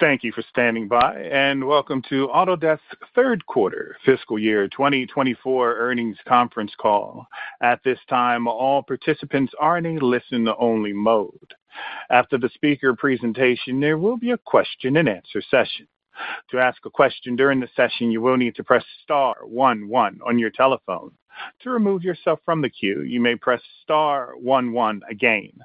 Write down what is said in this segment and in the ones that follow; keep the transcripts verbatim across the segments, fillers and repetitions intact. Thank you for standing by, and welcome to Autodesk's third quarter fiscal year twenty twenty-four earnings conference call. At this time, all participants are in a listen-only mode. After the speaker presentation, there will be a question-and-answer session. To ask a question during the session, you will need to press star one one on your telephone. To remove yourself from the queue, you may press star one one again.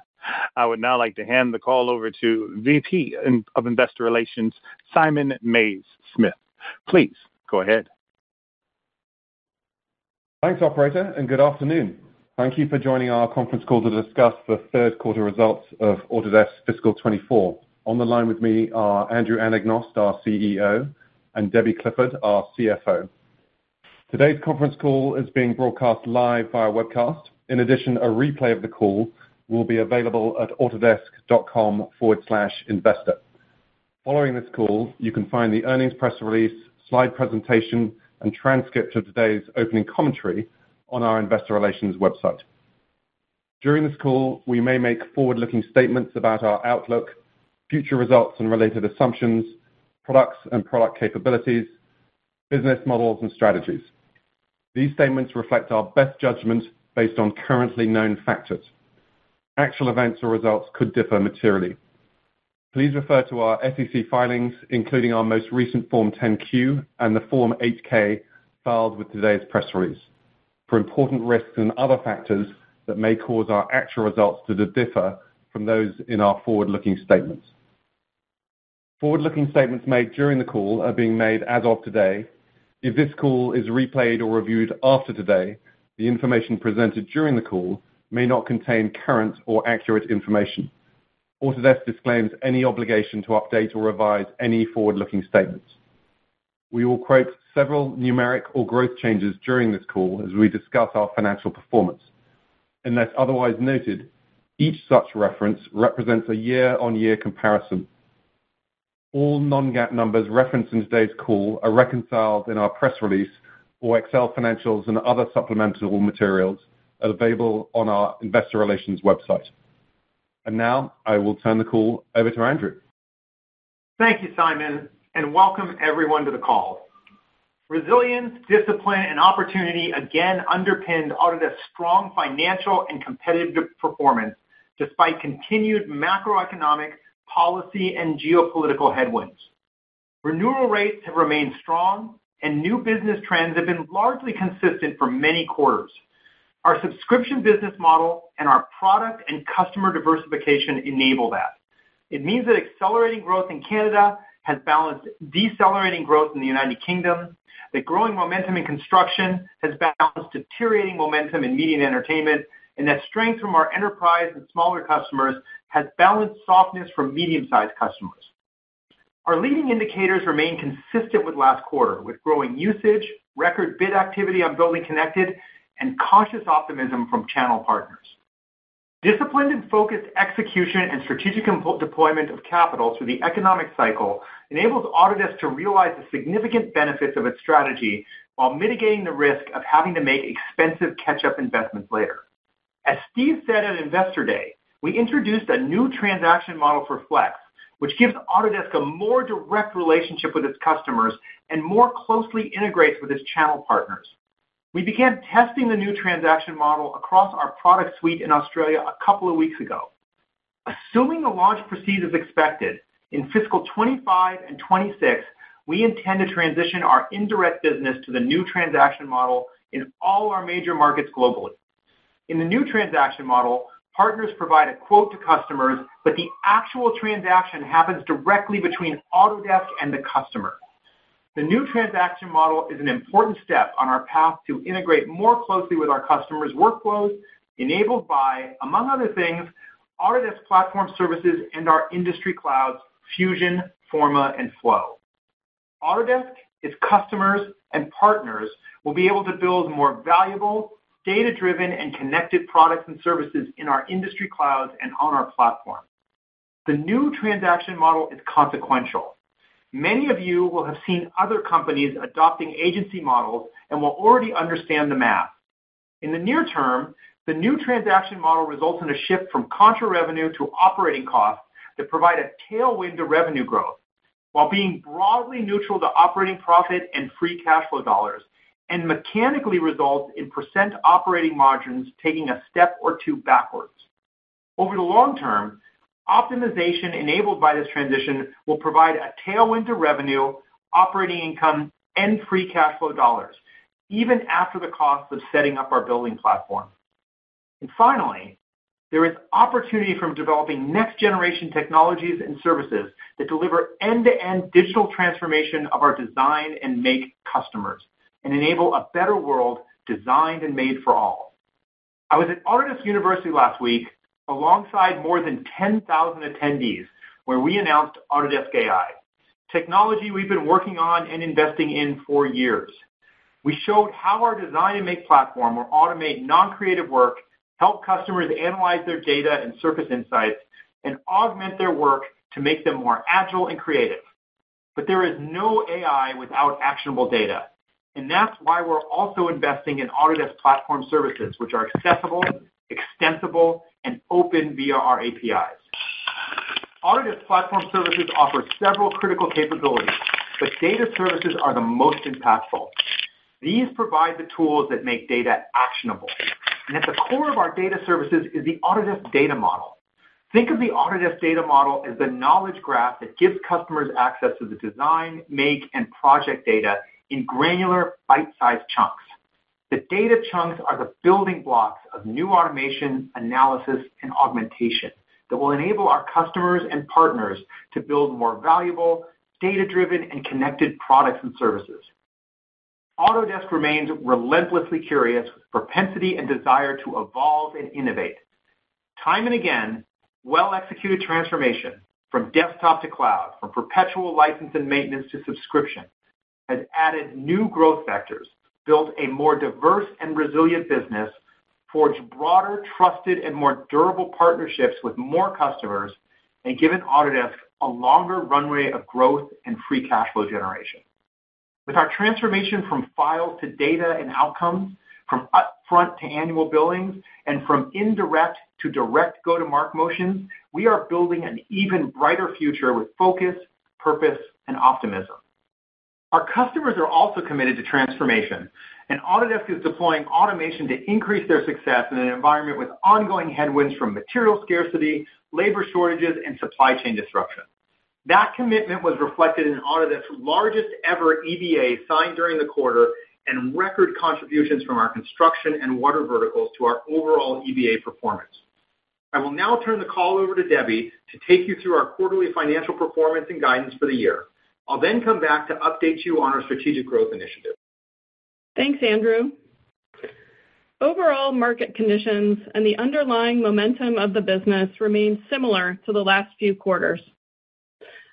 I would now like to hand the call over to V P of Investor Relations, Simon Mays-Smith. Please go ahead. Thanks, operator, and good afternoon. Thank you for joining our conference call to discuss the third quarter results of Autodesk Fiscal twenty-four. On the line with me are Andrew Anagnost, our C E O, and Debbie Clifford, our C F O. Today's conference call is being broadcast live via webcast. In addition, a replay of the call will be available at autodesk.com forward slash investor. Following this call, you can find the earnings press release, slide presentation, and transcript of today's opening commentary on our investor relations website. During this call, we may make forward-looking statements about our outlook, future results and related assumptions, products and product capabilities, business models and strategies. These statements reflect our best judgment based on currently known factors. Actual events or results could differ materially. Please refer to our S E C filings, including our most recent Form ten Q and the Form eight K filed with today's press release, for important risks and other factors that may cause our actual results to differ from those in our forward-looking statements. Forward-looking statements made during the call are being made as of today. If this call is replayed or reviewed after today, the information presented during the call may not contain current or accurate information. Autodesk disclaims any obligation to update or revise any forward-looking statements. We will quote several numeric or growth changes during this call as we discuss our financial performance. Unless otherwise noted, each such reference represents a year-on-year comparison. All non-GAAP numbers referenced in today's call are reconciled in our press release or Excel financials and other supplemental materials available on our investor relations website. And now I will turn the call over to Andrew. Thank you, Simon, and welcome everyone to the call. Resilience, discipline, and opportunity again underpinned Autodesk's strong financial and competitive performance, despite continued macroeconomic, policy, and geopolitical headwinds. Renewal rates have remained strong, and new business trends have been largely consistent for many quarters. Our subscription business model and our product and customer diversification enable that. It means that accelerating growth in Canada has balanced decelerating growth in the United Kingdom, that growing momentum in construction has balanced deteriorating momentum in media and entertainment, and that strength from our enterprise and smaller customers has balanced softness from medium-sized customers. Our leading indicators remain consistent with last quarter, with growing usage, record bid activity on Building Connected, and cautious optimism from channel partners. Disciplined and focused execution and strategic deployment of capital through the economic cycle enables Autodesk to realize the significant benefits of its strategy while mitigating the risk of having to make expensive catch-up investments later. As Steve said at Investor Day, we introduced a new transaction model for Flex, which gives Autodesk a more direct relationship with its customers and more closely integrates with its channel partners. We began testing the new transaction model across our product suite in Australia a couple of weeks ago. Assuming the launch proceeds as expected, in fiscal twenty-five and twenty-six, we intend to transition our indirect business to the new transaction model in all our major markets globally. In the new transaction model, partners provide a quote to customers, but the actual transaction happens directly between Autodesk and the customer. The new transaction model is an important step on our path to integrate more closely with our customers' workflows, enabled by, among other things, Autodesk platform services and our industry clouds, Fusion, Forma, and Flow. Autodesk, its customers, and partners will be able to build more valuable, data-driven, and connected products and services in our industry clouds and on our platform. The new transaction model is consequential. Many of you will have seen other companies adopting agency models and will already understand the math. In the near term, the new transaction model results in a shift from contra revenue to operating costs that provide a tailwind to revenue growth. while being broadly neutral to operating profit and free cash flow dollars, and mechanically results in percent operating margins taking a step or two backwards. Over the long term, optimization enabled by this transition will provide a tailwind to revenue, operating income, and free cash flow dollars, even after the cost of setting up our building platform. And finally, there is opportunity from developing next-generation technologies and services that deliver end-to-end digital transformation of our design and make customers and enable a better world designed and made for all. I was at Autodesk University last week alongside more than ten thousand attendees, where we announced Autodesk A I, technology we've been working on and investing in for years. We showed how our design and make platform will automate non-creative work, help customers analyze their data and surface insights, and augment their work to make them more agile and creative. But there is no A I without actionable data. And that's why we're also investing in Autodesk platform services, which are accessible, extensible, and open via our A P Is. Autodesk platform services offer several critical capabilities, but data services are the most impactful. These provide the tools that make data actionable. And at the core of our data services is the Autodesk data model. Think of the Autodesk data model as the knowledge graph that gives customers access to the design, make, and project data in granular, bite-sized chunks. The data chunks are the building blocks of new automation, analysis, and augmentation that will enable our customers and partners to build more valuable, data-driven, and connected products and services. Autodesk remains relentlessly curious with propensity and desire to evolve and innovate. Time and again, well-executed transformation, from desktop to cloud, from perpetual license and maintenance to subscription, has added new growth vectors, built a more diverse and resilient business, forged broader, trusted, and more durable partnerships with more customers, and given Autodesk a longer runway of growth and free cash flow generation. With our transformation from files to data and outcomes, from upfront to annual billings, and from indirect to direct go-to-market motions, we are building an even brighter future with focus, purpose, and optimism. Our customers are also committed to transformation, and Autodesk is deploying automation to increase their success in an environment with ongoing headwinds from material scarcity, labor shortages, and supply chain disruption. That commitment was reflected in Autodesk's largest ever E B A signed during the quarter and record contributions from our construction and water verticals to our overall E B A performance. I will now turn the call over to Debbie to take you through our quarterly financial performance and guidance for the year. I'll then come back to update you on our strategic growth initiative. Thanks, Andrew. Overall market conditions and the underlying momentum of the business remain similar to the last few quarters.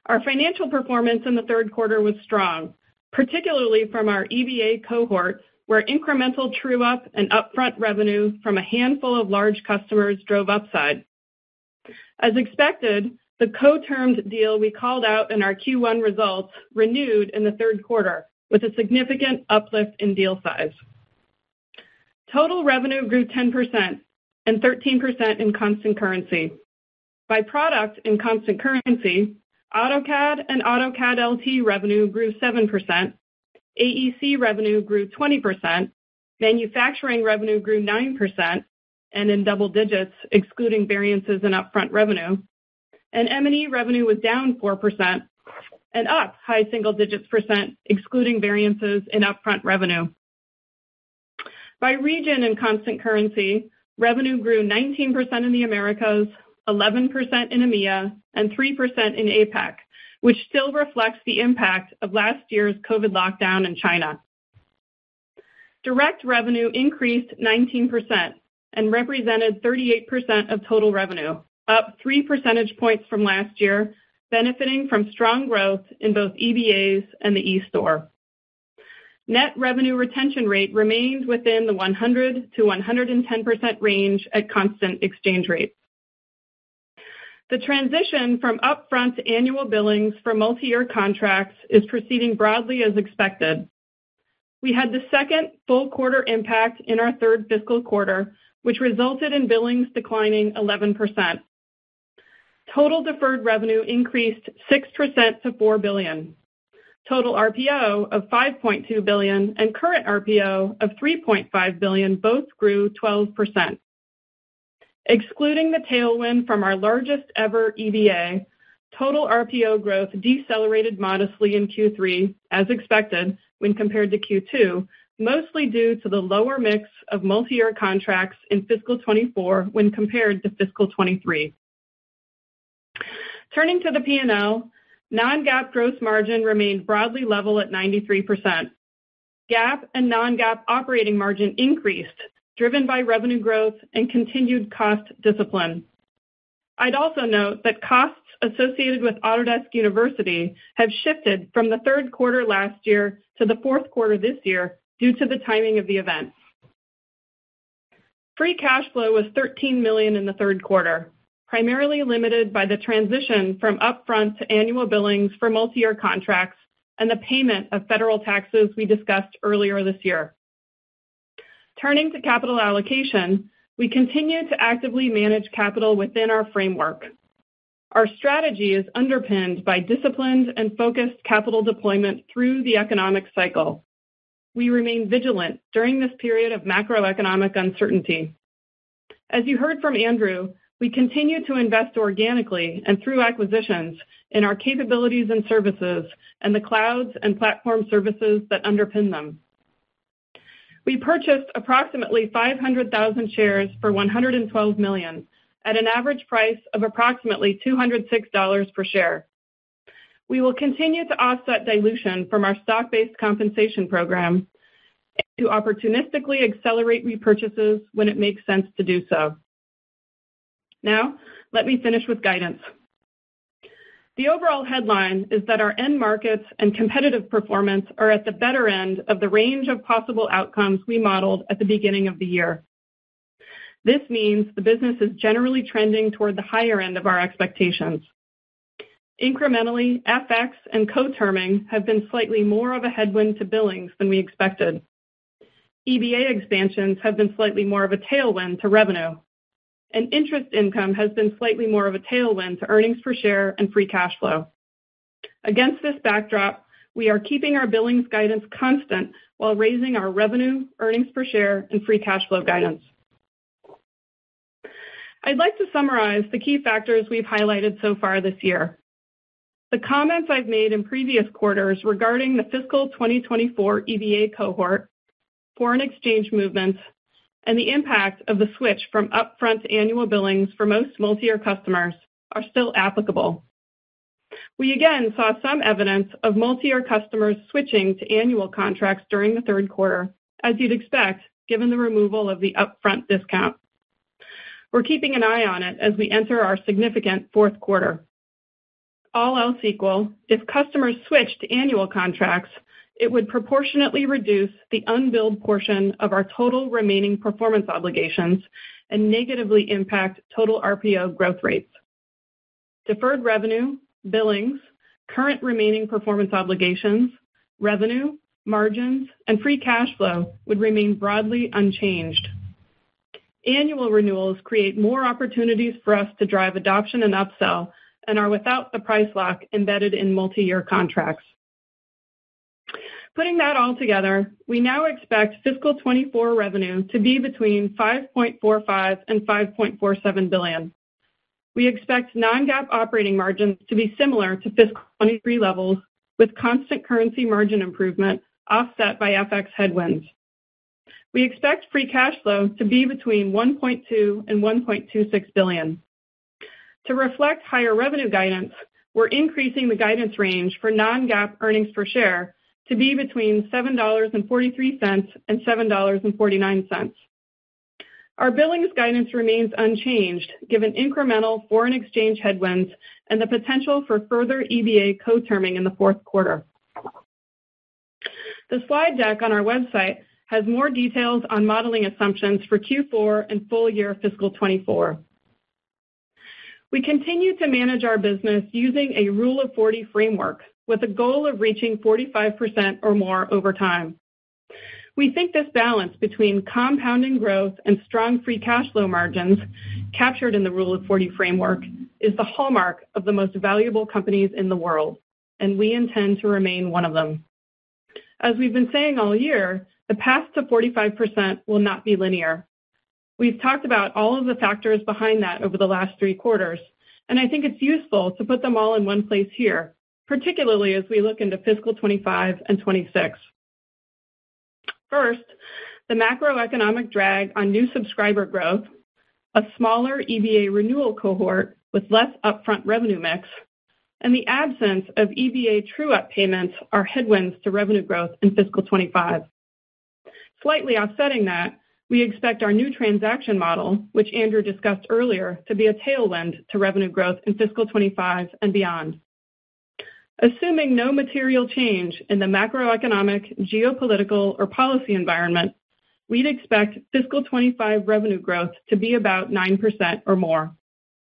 Our financial performance in the third quarter was strong, particularly from our E B A cohort, where incremental true-up and upfront revenue from a handful of large customers drove upside. As expected, the co-termed deal we called out in our Q one results renewed in the third quarter with a significant uplift in deal size. Total revenue grew ten percent and thirteen percent in constant currency. By product in constant currency, AutoCAD and AutoCAD L T revenue grew seven percent, A E C revenue grew twenty percent, manufacturing revenue grew nine percent, and in double digits, excluding variances in upfront revenue, and M and E revenue was down four percent and up high single digits percent, excluding variances in upfront revenue. By region in constant currency, revenue grew nineteen percent in the Americas, eleven percent in EMEA, and three percent in APAC, which still reflects the impact of last year's COVID lockdown in China. Direct revenue increased nineteen percent and represented thirty-eight percent of total revenue, up three percentage points from last year, benefiting from strong growth in both E B As and the e-store. Net revenue retention rate remained within the one hundred to one hundred ten percent range at constant exchange rates. The transition from upfront to annual billings for multi-year contracts is proceeding broadly as expected. We had the second full quarter impact in our third fiscal quarter, which resulted in billings declining eleven percent. Total deferred revenue increased six percent to four billion dollars. Total R P O of five point two billion dollars and current R P O of three point five billion dollars both grew twelve percent. Excluding the tailwind from our largest ever E B A, total R P O growth decelerated modestly in Q three, as expected, when compared to Q two, mostly due to the lower mix of multi-year contracts in fiscal twenty-four when compared to fiscal twenty-three. Turning to the P and L, non-GAAP gross margin remained broadly level at ninety-three percent. GAAP and non-GAAP operating margin increased, driven by revenue growth and continued cost discipline. I'd also note that costs associated with Autodesk University have shifted from the third quarter last year to the fourth quarter this year due to the timing of the event. Free cash flow was thirteen million dollars in the third quarter, primarily limited by the transition from upfront to annual billings for multi-year contracts and the payment of federal taxes we discussed earlier this year. Turning to capital allocation, we continue to actively manage capital within our framework. Our strategy is underpinned by disciplined and focused capital deployment through the economic cycle. We remain vigilant during this period of macroeconomic uncertainty. As you heard from Andrew, we continue to invest organically and through acquisitions in our capabilities and services and the clouds and platform services that underpin them. We purchased approximately five hundred thousand shares for one hundred twelve million dollars at an average price of approximately two hundred six dollars per share. We will continue to offset dilution from our stock-based compensation program and to opportunistically accelerate repurchases when it makes sense to do so. Now, let me finish with guidance. The overall headline is that our end markets and competitive performance are at the better end of the range of possible outcomes we modeled at the beginning of the year. This means the business is generally trending toward the higher end of our expectations. Incrementally, F X and co-terming have been slightly more of a headwind to billings than we expected. E B A expansions have been slightly more of a tailwind to revenue, and interest income has been slightly more of a tailwind to earnings per share and free cash flow. Against this backdrop, we are keeping our billings guidance constant while raising our revenue, earnings per share, and free cash flow guidance. I'd like to summarize the key factors we've highlighted so far this year. The comments I've made in previous quarters regarding the fiscal twenty twenty-four E B A cohort, foreign exchange movements, and the impact of the switch from upfront to annual billings for most multi-year customers are still applicable. We again saw some evidence of multi-year customers switching to annual contracts during the third quarter, as you'd expect, given the removal of the upfront discount. We're keeping an eye on it as we enter our significant fourth quarter. All else equal, if customers switch to annual contracts, it would proportionately reduce the unbilled portion of our total remaining performance obligations and negatively impact total R P O growth rates. Deferred revenue, billings, current remaining performance obligations, revenue, margins, and free cash flow would remain broadly unchanged. Annual renewals create more opportunities for us to drive adoption and upsell and are without the price lock embedded in multi-year contracts. Putting that all together, we now expect fiscal twenty-four revenue to be between five point four five and five point four seven billion dollars. We expect non-GAAP operating margins to be similar to fiscal twenty-three levels, with constant currency margin improvement offset by F X headwinds. We expect free cash flow to be between one point two and one point two six billion dollars. To reflect higher revenue guidance, we're increasing the guidance range for non-GAAP earnings per share to be between seven dollars and forty-three cents and seven dollars and forty-nine cents. Our billings guidance remains unchanged, given incremental foreign exchange headwinds and the potential for further E B A co-terming in the fourth quarter. The slide deck on our website has more details on modeling assumptions for Q four and full year fiscal twenty-four. We continue to manage our business using a Rule of forty framework, with a goal of reaching forty-five percent or more over time. We think this balance between compounding growth and strong free cash flow margins captured in the Rule of forty framework is the hallmark of the most valuable companies in the world, and we intend to remain one of them. As we've been saying all year, the path to forty-five percent will not be linear. We've talked about all of the factors behind that over the last three quarters, and I think it's useful to put them all in one place here, particularly as we look into fiscal twenty-five and twenty-six. First, the macroeconomic drag on new subscriber growth, a smaller E B A renewal cohort with less upfront revenue mix, and the absence of E B A true-up payments are headwinds to revenue growth in fiscal twenty-five. Slightly offsetting that, we expect our new transaction model, which Andrew discussed earlier, to be a tailwind to revenue growth in fiscal twenty-five and beyond. Assuming no material change in the macroeconomic, geopolitical, or policy environment, we'd expect fiscal twenty-five revenue growth to be about nine percent or more.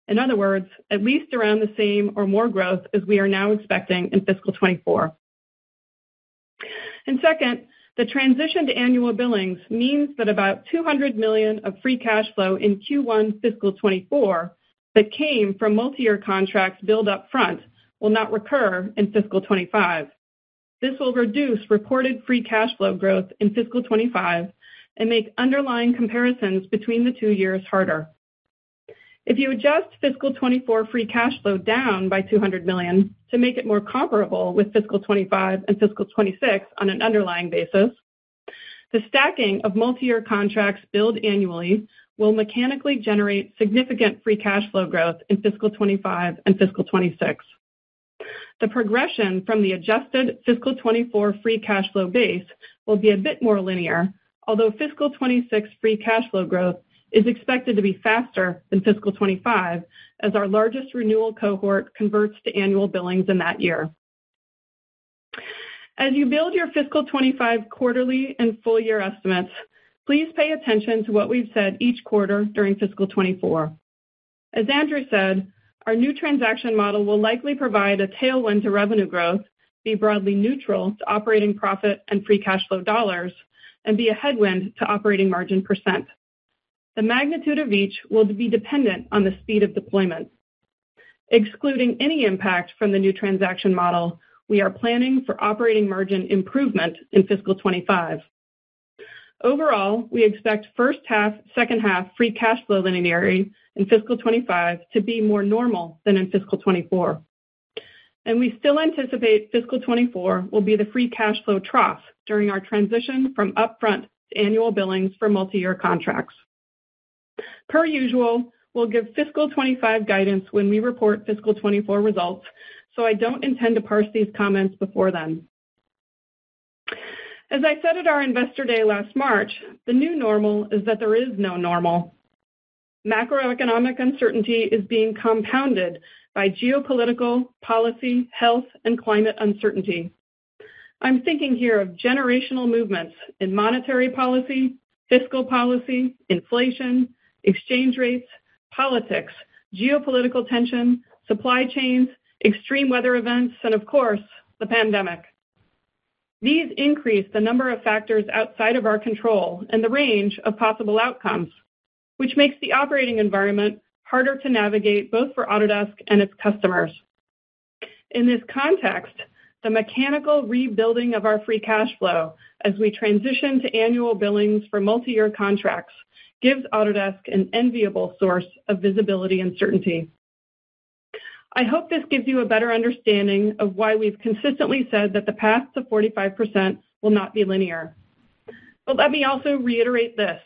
In other words, at least around the same or more growth as we are now expecting in fiscal twenty-four. And second, the transition to annual billings means that about two hundred million dollars of free cash flow in Q one fiscal twenty-four that came from multi-year contracts billed up front will not recur in fiscal twenty-five. This will reduce reported free cash flow growth in fiscal twenty-five and make underlying comparisons between the two years harder. If you adjust fiscal twenty-four free cash flow down by two hundred million dollars to make it more comparable with fiscal twenty-five and fiscal twenty-six on an underlying basis, the stacking of multi-year contracts billed annually will mechanically generate significant free cash flow growth in fiscal twenty-five and fiscal twenty-six. The progression from the adjusted fiscal twenty-four free cash flow base will be a bit more linear, although fiscal twenty-six free cash flow growth is expected to be faster than fiscal twenty-five as our largest renewal cohort converts to annual billings in that year. As you build your fiscal twenty-five quarterly and full year estimates, please pay attention to what we've said each quarter during fiscal twenty-four. As Andrew said, our new transaction model will likely provide a tailwind to revenue growth, be broadly neutral to operating profit and free cash flow dollars, and be a headwind to operating margin percent. The magnitude of each will be dependent on the speed of deployment. Excluding any impact from the new transaction model, we are planning for operating margin improvement in fiscal twenty-five. Overall, we expect first half, second half free cash flow linearity in fiscal twenty-five to be more normal than in fiscal twenty-four. And we still anticipate fiscal twenty-four will be the free cash flow trough during our transition from upfront to annual billings for multi-year contracts. Per usual, we'll give fiscal twenty-five guidance when we report fiscal twenty-four results, so I don't intend to parse these comments before then. As I said at our Investor Day last March, the new normal is that there is no normal. Macroeconomic uncertainty is being compounded by geopolitical, policy, health, and climate uncertainty. I'm thinking here of generational movements in monetary policy, fiscal policy, inflation, exchange rates, politics, geopolitical tension, supply chains, extreme weather events, and of course, the pandemic. These increase the number of factors outside of our control and the range of possible outcomes, which makes the operating environment harder to navigate both for Autodesk and its customers. In this context, the mechanical rebuilding of our free cash flow as we transition to annual billings for multi-year contracts gives Autodesk an enviable source of visibility and certainty. I hope this gives you a better understanding of why we've consistently said that the path to forty-five percent will not be linear. But let me also reiterate this.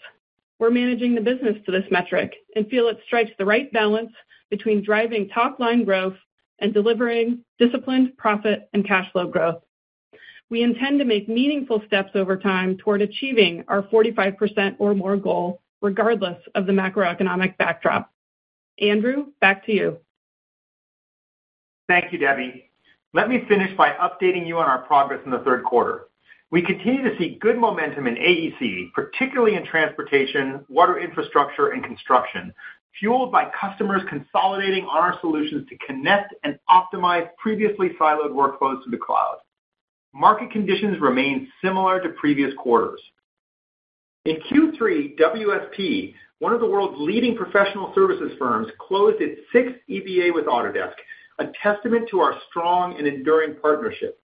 We're managing the business to this metric and feel it strikes the right balance between driving top-line growth and delivering disciplined profit and cash flow growth. We intend to make meaningful steps over time toward achieving our forty-five percent or more goal, regardless of the macroeconomic backdrop. Andrew, back to you. Thank you, Debbie. Let me finish by updating you on our progress in the third quarter. We continue to see good momentum in A E C, particularly in transportation, water infrastructure, and construction, fueled by customers consolidating on our solutions to connect and optimize previously siloed workflows to the cloud. Market conditions remain similar to previous quarters. In Q three, W S P, one of the world's leading professional services firms, closed its sixth E B A with Autodesk, a testament to our strong and enduring partnership.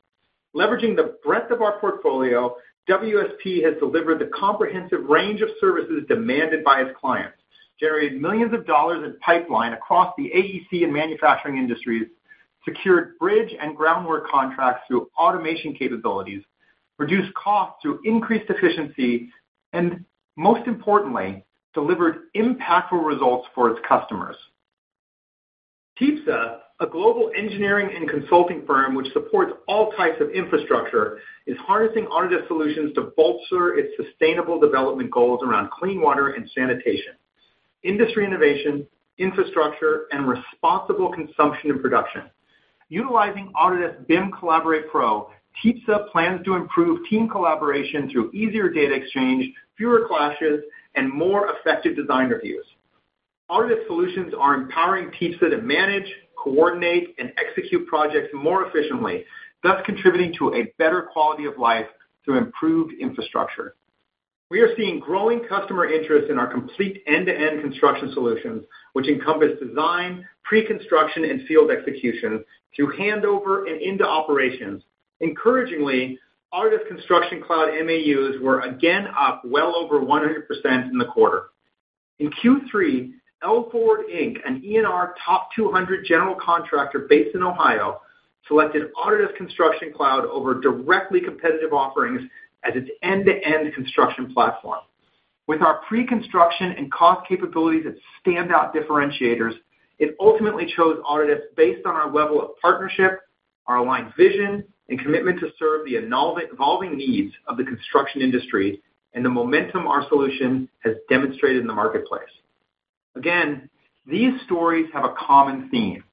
Leveraging the breadth of our portfolio, W S P has delivered the comprehensive range of services demanded by its clients, generated millions of dollars in pipeline across the A E C and manufacturing industries, secured bridge and groundwork contracts through automation capabilities, reduced costs through increased efficiency, and, most importantly, delivered impactful results for its customers. TEPSA, a global engineering and consulting firm which supports all types of infrastructure, is harnessing Autodesk solutions to bolster its sustainable development goals around clean water and sanitation, industry innovation, infrastructure, and responsible consumption and production. Utilizing Autodesk B I M Collaborate Pro, TEPSA plans to improve team collaboration through easier data exchange, fewer clashes, and more effective design reviews. Autodesk solutions are empowering TEPSA to manage, coordinate, and execute projects more efficiently, thus contributing to a better quality of life through improved infrastructure. We are seeing growing customer interest in our complete end-to-end construction solutions, which encompass design, pre-construction, and field execution, through handover and into operations. Encouragingly, Autodesk Construction Cloud M A Us were again up well over one hundred percent in the quarter. In Q three, Elford Incorporated, an E and R Top two hundred general contractor based in Ohio, selected Autodesk Construction Cloud over directly competitive offerings as its end-to-end construction platform. With our pre-construction and cost capabilities as standout differentiators, it ultimately chose Autodesk based on our level of partnership, our aligned vision, and commitment to serve the evolving needs of the construction industry and the momentum our solution has demonstrated in the marketplace. Again, these stories have a common theme: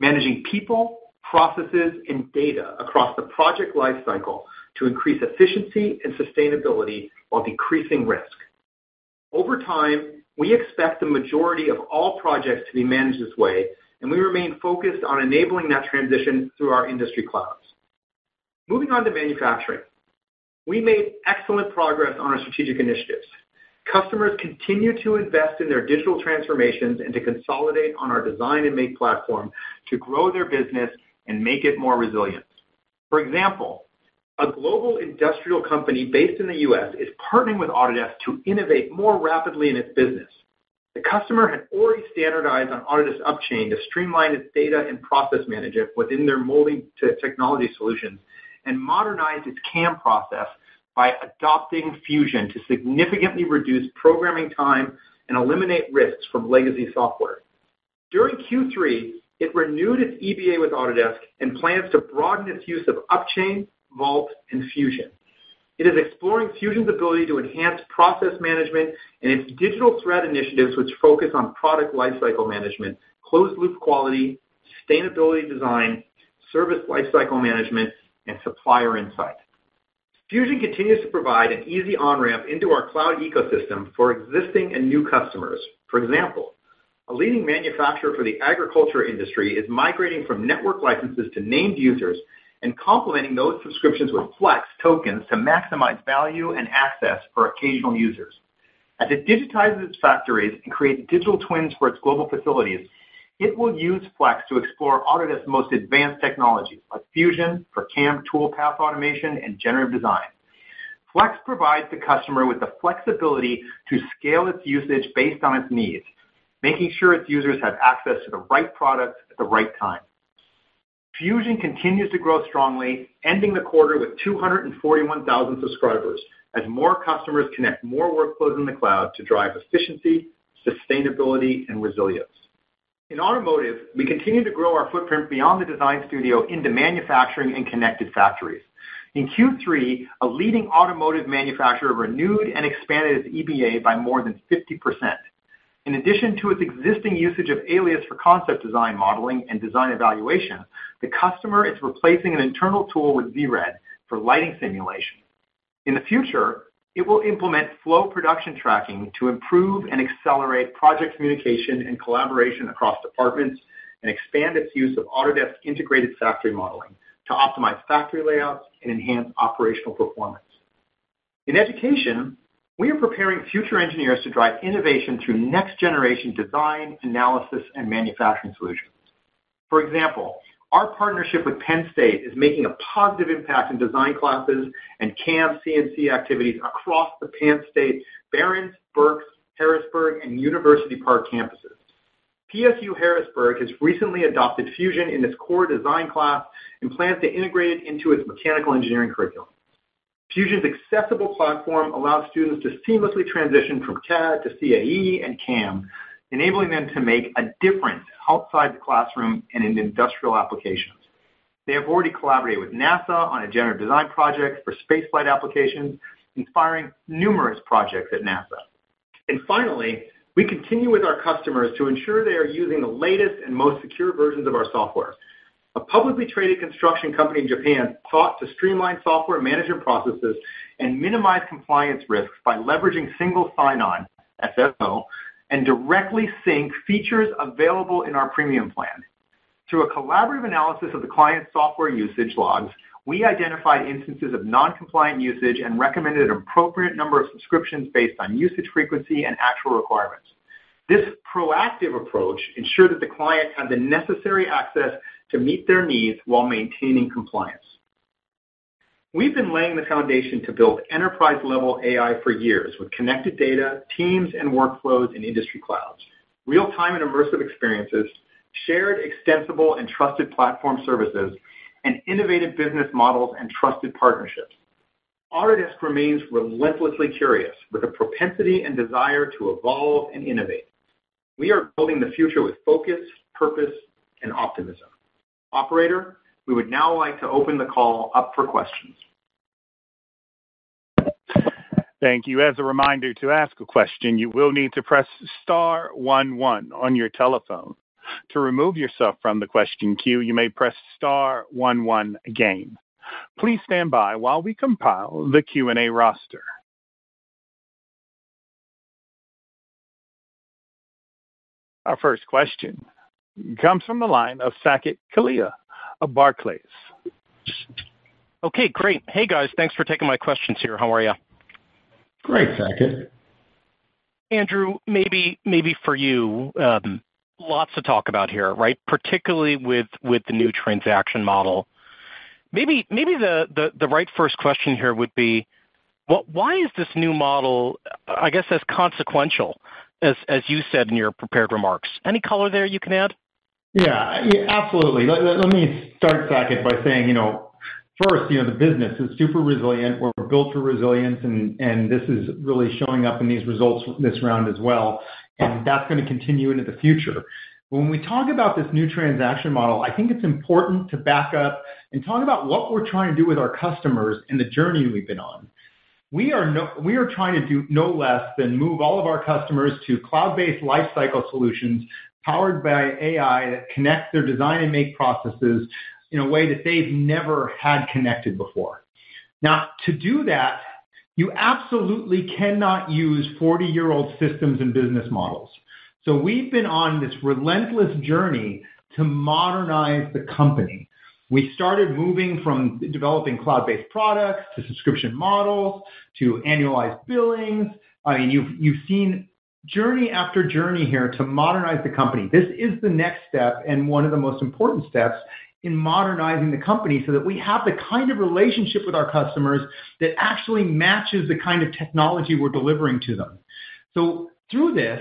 managing people, processes, and data across the project lifecycle to increase efficiency and sustainability while decreasing risk. Over time, we expect the majority of all projects to be managed this way, and we remain focused on enabling that transition through our industry clouds. Moving on to manufacturing. We made excellent progress on our strategic initiatives. Customers continue to invest in their digital transformations and to consolidate on our design and make platform to grow their business and make it more resilient. For example, a global industrial company based in the U S is partnering with Autodesk to innovate more rapidly in its business. The customer had already standardized on Autodesk Upchain to streamline its data and process management within their molding technology solutions and modernized its C A M process by adopting Fusion to significantly reduce programming time and eliminate risks from legacy software. During Q three, it renewed its E B A with Autodesk and plans to broaden its use of Upchain, Vault, and Fusion. It is exploring Fusion's ability to enhance process management and its digital thread initiatives, which focus on product lifecycle management, closed-loop quality, sustainability design, service lifecycle management, and supplier insight. Fusion continues to provide an easy on-ramp into our cloud ecosystem for existing and new customers. For example, a leading manufacturer for the agriculture industry is migrating from network licenses to named users and complementing those subscriptions with Flex tokens to maximize value and access for occasional users. As it digitizes its factories and creates digital twins for its global facilities, it will use Flex to explore Autodesk's most advanced technologies, like Fusion for C A M toolpath automation and generative design. Flex provides the customer with the flexibility to scale its usage based on its needs, making sure its users have access to the right products at the right time. Fusion continues to grow strongly, ending the quarter with two hundred forty-one thousand subscribers, as more customers connect more workflows in the cloud to drive efficiency, sustainability, and resilience. In automotive, we continue to grow our footprint beyond the design studio into manufacturing and connected factories. In Q three, a leading automotive manufacturer renewed and expanded its E B A by more than fifty percent. In addition to its existing usage of Alias for concept design modeling and design evaluation, the customer is replacing an internal tool with Z RED for lighting simulation. In the future, it will implement Flow production tracking to improve and accelerate project communication and collaboration across departments and expand its use of Autodesk integrated factory modeling to optimize factory layouts and enhance operational performance. In education, we are preparing future engineers to drive innovation through next-generation design, analysis, and manufacturing solutions. For example, our partnership with Penn State is making a positive impact in design classes and C A M C N C activities across the Penn State, Barron's, Berks, Harrisburg, and University Park campuses. P S U Harrisburg has recently adopted Fusion in its core design class and plans to integrate it into its mechanical engineering curriculum. Fusion's accessible platform allows students to seamlessly transition from C A D to C A E and C A M, enabling them to make a difference outside the classroom and in industrial applications. They have already collaborated with NASA on a generative design project for spaceflight applications, inspiring numerous projects at NASA. And finally, we continue with our customers to ensure they are using the latest and most secure versions of our software. A publicly traded construction company in Japan sought to streamline software management processes and minimize compliance risks by leveraging single sign-on, S S O, and directly sync features available in our premium plan. Through a collaborative analysis of the client's software usage logs, we identified instances of non-compliant usage and recommended an appropriate number of subscriptions based on usage frequency and actual requirements. This proactive approach ensured that the client had the necessary access to meet their needs while maintaining compliance. We've been laying the foundation to build enterprise-level A I for years with connected data, teams, and workflows in industry clouds, real-time and immersive experiences, shared, extensible, and trusted platform services, and innovative business models and trusted partnerships. Autodesk remains relentlessly curious, with a propensity and desire to evolve and innovate. We are building the future with focus, purpose, and optimism. Operator, we would now like to open the call up for questions. Thank you. As a reminder, to ask a question, you will need to press star one one on your telephone. To remove yourself from the question queue, you may press star one one again. Please stand by while we compile the Q and A roster. Our first question comes from the line of Saket Kalia of Barclays. Okay, great. Hey, guys. Thanks for taking my questions here. How are you? Great, Saket. Andrew, maybe maybe for you, um, lots to talk about here, right? Particularly with, with the new transaction model. Maybe maybe the, the, the right first question here would be, what, why is this new model, I guess, as consequential as, as you said in your prepared remarks? Any color there you can add? Yeah, yeah absolutely. Let, let, let me start, Saket, by saying, you know, first, you know, the business is super resilient. We're built for resilience, and, and this is really showing up in these results this round as well. And that's going to continue into the future. When we talk about this new transaction model, I think it's important to back up and talk about what we're trying to do with our customers and the journey we've been on. We are no, we are trying to do no less than move all of our customers to cloud-based lifecycle solutions powered by A I that connect their design and make processes in a way that they've never had connected before. Now, to do that, you absolutely cannot use forty-year-old systems and business models. So we've been on this relentless journey to modernize the company. We started moving from developing cloud-based products to subscription models to annualized billings. I mean, you've, you've seen journey after journey here to modernize the company. This is the next step and one of the most important steps in modernizing the company so that we have the kind of relationship with our customers that actually matches the kind of technology we're delivering to them. So through this,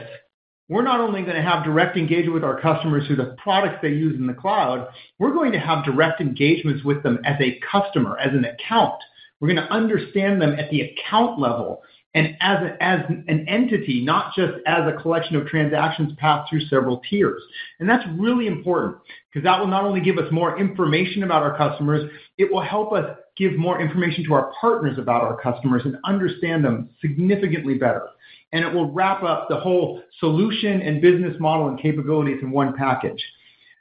we're not only going to have direct engagement with our customers through the products they use in the cloud, we're going to have direct engagements with them as a customer, as an account. We're going to understand them at the account level and as, a, as an entity, not just as a collection of transactions passed through several tiers. And that's really important because that will not only give us more information about our customers, it will help us give more information to our partners about our customers and understand them significantly better. And it will wrap up the whole solution and business model and capabilities in one package.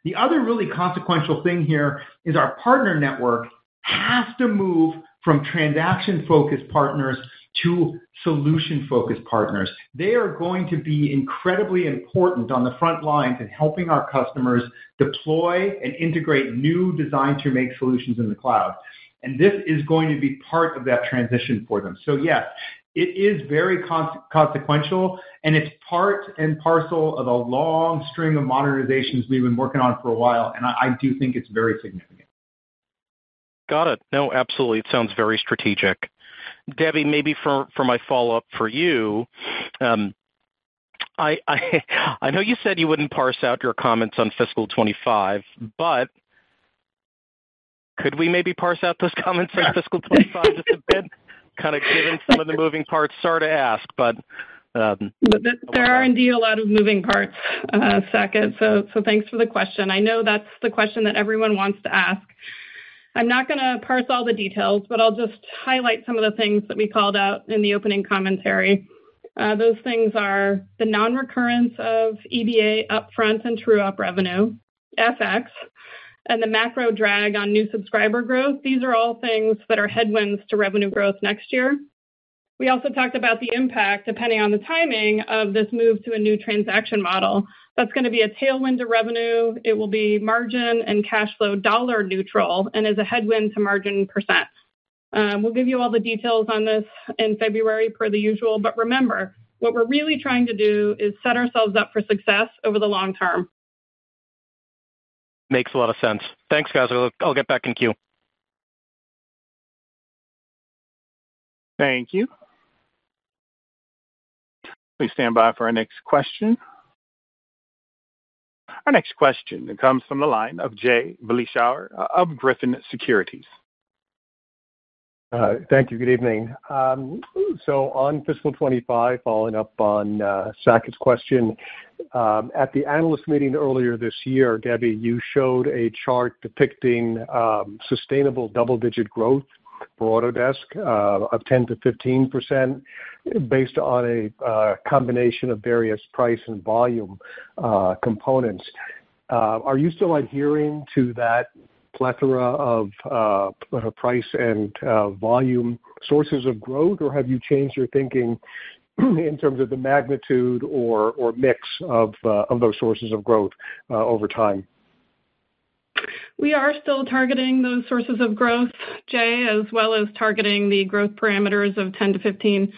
The other really consequential thing here is our partner network has to move from transaction-focused partners to solution-focused partners. They are going to be incredibly important on the front lines in helping our customers deploy and integrate new design-to-make solutions in the cloud. And this is going to be part of that transition for them. So yes, It is very con consequential, and it's part and parcel of a long string of modernizations we've been working on for a while, and I, I do think it's very significant. Got it. No, absolutely. It sounds very strategic. Debbie, maybe for, for my follow-up for you, um, I, I, I know you said you wouldn't parse out your comments on fiscal twenty-five, but could we maybe parse out those comments on fiscal twenty-five just a bit? Kind of given some of the moving parts, sorry to ask, but um, but th there are indeed a lot of moving parts, uh, Saket. So, so thanks for the question. I know that's the question that everyone wants to ask. I'm not going to parse all the details, but I'll just highlight some of the things that we called out in the opening commentary. Uh, those things are the non-recurrence of E B A upfront and true-up revenue, F X, and the macro drag on new subscriber growth. These are all things that are headwinds to revenue growth next year. We also talked about the impact, depending on the timing, of this move to a new transaction model. That's going to be a tailwind to revenue. It will be margin and cash flow dollar neutral and is a headwind to margin percent. Um, we'll give you all the details on this in February per the usual, but remember, what we're really trying to do is set ourselves up for success over the long term. Makes a lot of sense. Thanks, guys. I'll, I'll get back in queue. Thank you. Please stand by for our next question. Our next question comes from the line of Jay Vleeschhouwer of Griffin Securities. Uh, thank you. Good evening. Um, so on fiscal twenty-five, following up on uh, Saket's question, um, at the analyst meeting earlier this year, Debbie, you showed a chart depicting um, sustainable double-digit growth for Autodesk uh, of ten to fifteen percent based on a uh, combination of various price and volume uh, components. Uh, are you still adhering to that plethora of uh, price and uh, volume sources of growth, or have you changed your thinking in terms of the magnitude or, or mix of, uh, of those sources of growth uh, over time? We are still targeting those sources of growth, Jay, as well as targeting the growth parameters of ten to fifteen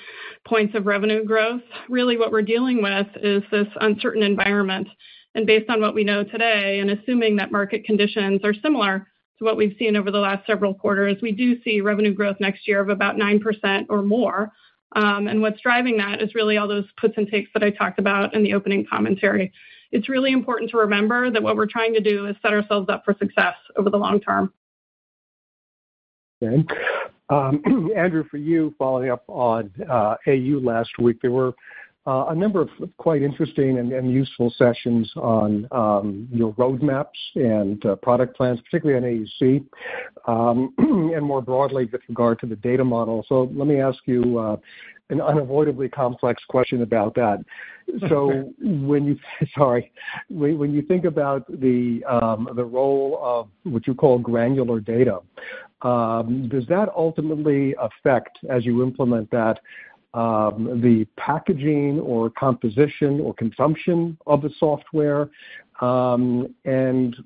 points of revenue growth. Really what we're dealing with is this uncertain environment. And based on what we know today, and assuming that market conditions are similar to what we've seen over the last several quarters, we do see revenue growth next year of about nine percent or more. Um, and what's driving that is really all those puts and takes that I talked about in the opening commentary. It's really important to remember that what we're trying to do is set ourselves up for success over the long term. Okay. Um, Andrew, for you, following up on uh, A U last week, there were uh, a number of quite interesting and, and useful sessions on um, your roadmaps and uh, product plans, particularly on A U C, um, and more broadly with regard to the data model. So let me ask you uh, an unavoidably complex question about that. So when you sorry, when, when you think about the um, the role of what you call granular data, um, does that ultimately affect, as you implement that, um, the packaging or composition or consumption of the software? Um, and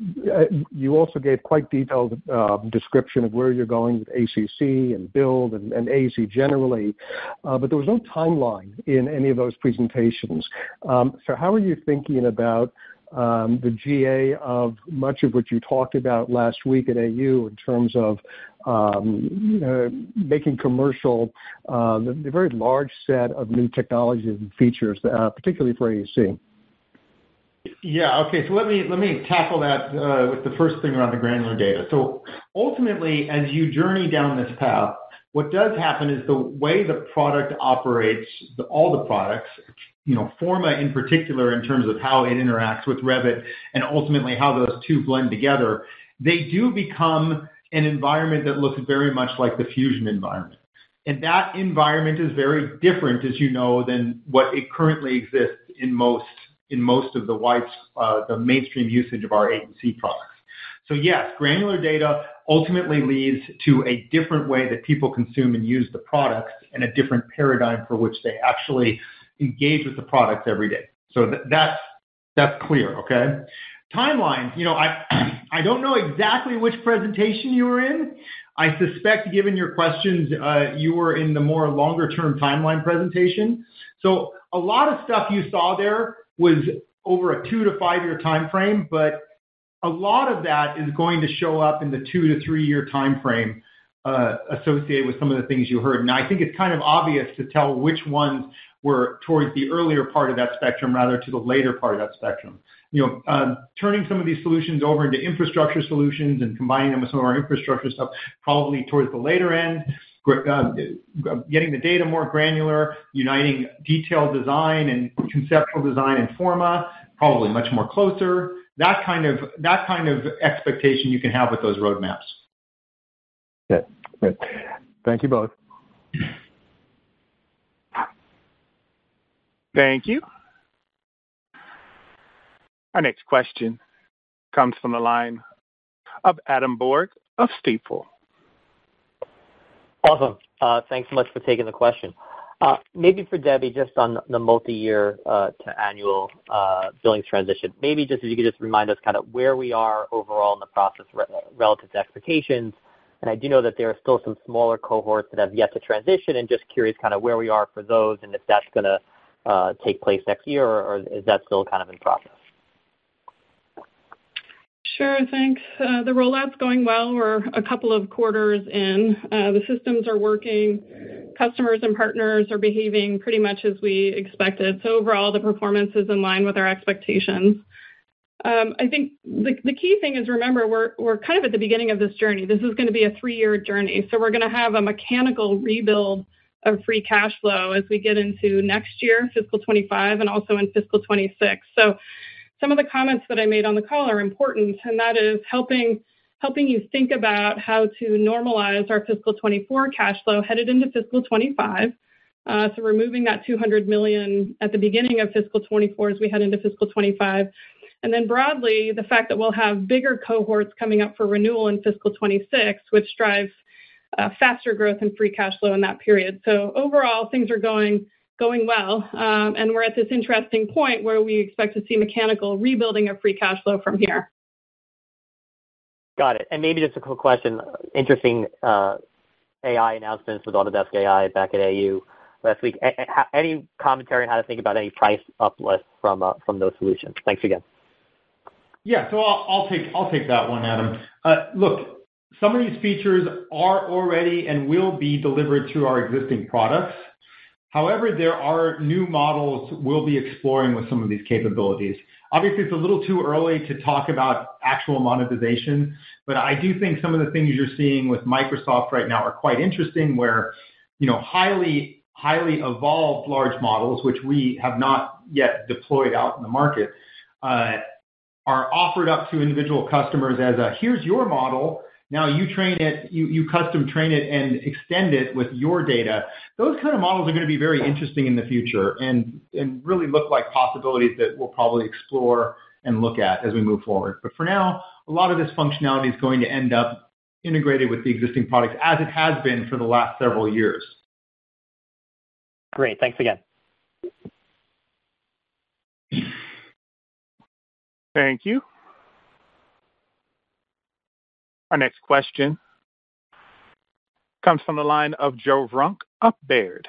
you also gave quite detailed uh, description of where you're going with A C C and Build and, and A C generally, uh, but there was no timeline in any of those presentations. Um, so how are you thinking about um, the G A of much of what you talked about last week at A U in terms of um, uh, making commercial uh, the very large set of new technologies and features, uh, particularly for A C C? Yeah, okay, so let me let me tackle that uh, with the first thing around the granular data. So ultimately, as you journey down this path, what does happen is the way the product operates, the, all the products, you know, Forma in particular in terms of how it interacts with Revit and ultimately how those two blend together, they do become an environment that looks very much like the Fusion environment. And that environment is very different, as you know, than what it currently exists in most in most of the wide, uh, the mainstream usage of our A E C products. So yes, granular data ultimately leads to a different way that people consume and use the products and a different paradigm for which they actually engage with the products every day. So th that's, that's clear, okay? Timelines, you know, I, I don't know exactly which presentation you were in, I suspect, given your questions, uh, you were in the more longer-term timeline presentation. So a lot of stuff you saw there was over a two to five-year time frame, but a lot of that is going to show up in the two to three-year time frame uh, associated with some of the things you heard. And I think it's kind of obvious to tell which ones were towards the earlier part of that spectrum rather to the later part of that spectrum. You know, uh, turning some of these solutions over into infrastructure solutions and combining them with some of our infrastructure stuff probably towards the later end, uh, getting the data more granular, uniting detailed design and conceptual design and Forma, probably much more closer. That kind of that kind of expectation you can have with those roadmaps. Okay, great. Thank you both. Thank you. Our next question comes from the line of Adam Borg of Stifel. Awesome. Uh, thanks so much for taking the question. Uh, maybe for Debbie, just on the multi-year uh, to annual uh, billings transition, maybe just if you could just remind us kind of where we are overall in the process re- relative to expectations. And I do know that there are still some smaller cohorts that have yet to transition, and just curious kind of where we are for those and if that's going to uh, take place next year, or, or is that still kind of in process? Sure, thanks. Uh, the rollout's going well. We're a couple of quarters in. Uh, the systems are working. Customers and partners are behaving pretty much as we expected. So overall, the performance is in line with our expectations. Um, I think the, the key thing is, remember, we're we're kind of at the beginning of this journey. This is going to be a three-year journey. So we're going to have a mechanical rebuild of free cash flow as we get into next year, fiscal twenty-five, and also in fiscal twenty-six. So some of the comments that I made on the call are important, and that is helping helping you think about how to normalize our fiscal twenty-four cash flow headed into fiscal twenty-five. Uh, so removing that two hundred million dollars at the beginning of fiscal twenty-four as we head into fiscal twenty-five. And then broadly, the fact that we'll have bigger cohorts coming up for renewal in fiscal twenty-six, which drives uh, faster growth in free cash flow in that period. So overall, things are going going well, um, and we're at this interesting point where we expect to see mechanical rebuilding of free cash flow from here. Got it. And maybe just a quick question. Interesting uh, A I announcements with Autodesk A I back at A U last week. A- a- any commentary on how to think about any price uplift from uh, from those solutions? Thanks again. Yeah, so I'll, I'll take I'll take that one, Adam. Uh, look, some of these features are already and will be delivered through our existing products. However, there are new models we'll be exploring with some of these capabilities. Obviously, it's a little too early to talk about actual monetization, but I do think some of the things you're seeing with Microsoft right now are quite interesting, where, you know, highly, highly evolved large models, which we have not yet deployed out in the market, uh, are offered up to individual customers as a, here's your model. Now you train it, you, you custom train it and extend it with your data. Those kind of models are going to be very interesting in the future and, and really look like possibilities that we'll probably explore and look at as we move forward. But for now, a lot of this functionality is going to end up integrated with the existing products as it has been for the last several years. Great. Thanks again. Thank you. Our next question comes from the line of Joe Vruwink of Baird.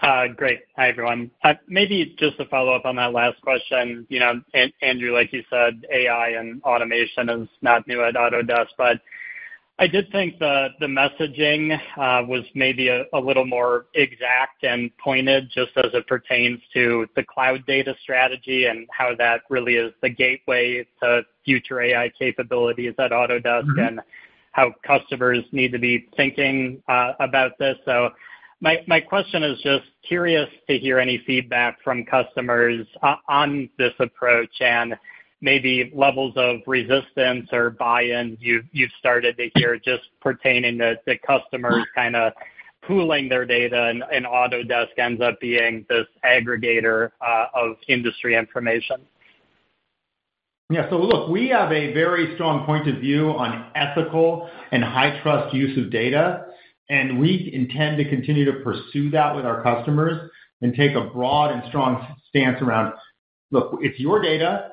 Uh, great. Hi, everyone. Uh, maybe just to follow up on that last question, you know, and, Andrew, like you said, A I and automation is not new at Autodesk, but I did think the, the messaging uh, was maybe a, a little more exact and pointed just as it pertains to the cloud data strategy and how that really is the gateway to future A I capabilities at Autodesk mm-hmm. and how customers need to be thinking uh, about this. So my, my question is just curious to hear any feedback from customers uh, on this approach and maybe levels of resistance or buy-in you, you've started to hear just pertaining to, to customers kind of pooling their data, and, and Autodesk ends up being this aggregator uh, of industry information. Yeah, so look, we have a very strong point of view on ethical and high-trust use of data, and we intend to continue to pursue that with our customers and take a broad and strong stance around, look, it's your data.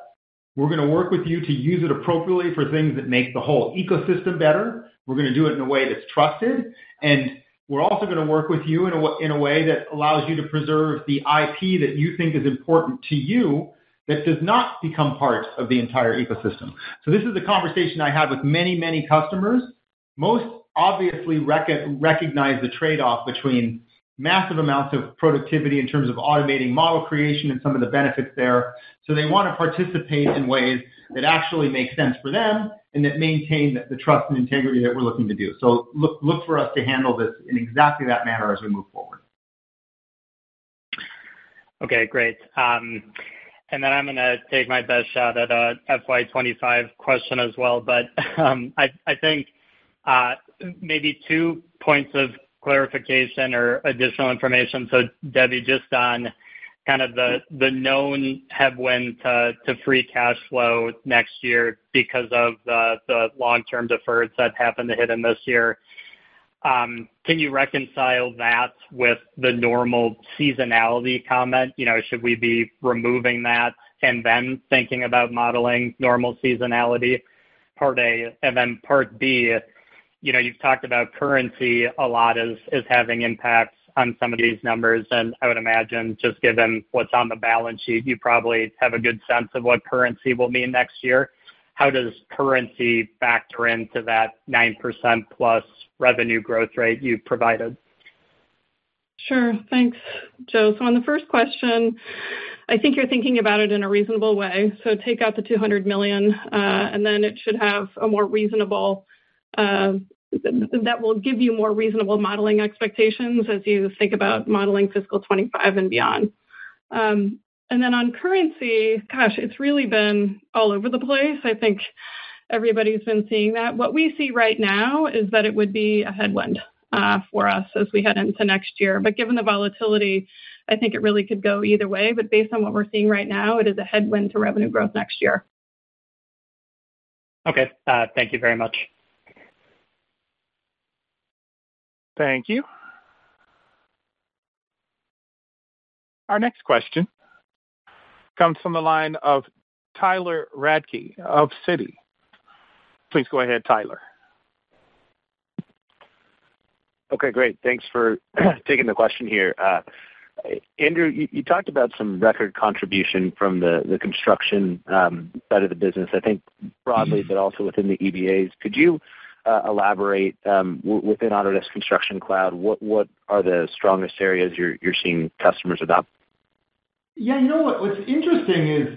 We're going to work with you to use it appropriately for things that make the whole ecosystem better. We're going to do it in a way that's trusted. And we're also going to work with you in a, in a way that allows you to preserve the I P that you think is important to you that does not become part of the entire ecosystem. So this is a conversation I had with many, many customers. Most obviously rec- recognize the trade-off between massive amounts of productivity in terms of automating model creation and some of the benefits there. So they want to participate in ways that actually make sense for them and that maintain the, the trust and integrity that we're looking to do. So look, look for us to handle this in exactly that manner as we move forward. Okay, great. Um, and then I'm going to take my best shot at a F Y twenty-five question as well. But um, I, I think uh, maybe two points of clarification or additional information. So Debbie, just on kind of the, the known headwind to, to free cash flow next year because of the, the long-term deferreds that happened to hit in this year. Um, can you reconcile that with the normal seasonality comment? You know, should we be removing that and then thinking about modeling normal seasonality, part A? And then part B, you know, you've talked about currency a lot as, as having impacts on some of these numbers, and I would imagine just given what's on the balance sheet, you probably have a good sense of what currency will mean next year. How does currency factor into that nine percent plus revenue growth rate you provided? Sure. Thanks, Joe. So on the first question, I think you're thinking about it in a reasonable way. So take out the two hundred million dollars, uh, and then it should have a more reasonable Uh, that will give you more reasonable modeling expectations as you think about modeling fiscal twenty-five and beyond. Um, and then on currency, gosh, it's really been all over the place. I think everybody's been seeing that. What we see right now is that it would be a headwind uh, for us as we head into next year. But given the volatility, I think it really could go either way. But based on what we're seeing right now, it is a headwind to revenue growth next year. Okay. Uh, thank you very much. Thank you. Our next question comes from the line of Tyler Radke of Citi. Please go ahead, Tyler. Okay, great. Thanks for taking the question here. Uh, Andrew, you, you talked about some record contribution from the, the construction um, side of the business, I think broadly, but also within the E B As. Could you Uh, elaborate um, w- within Autodesk Construction Cloud, what what are the strongest areas you're you're seeing customers adopt? Yeah, you know what, what's interesting is,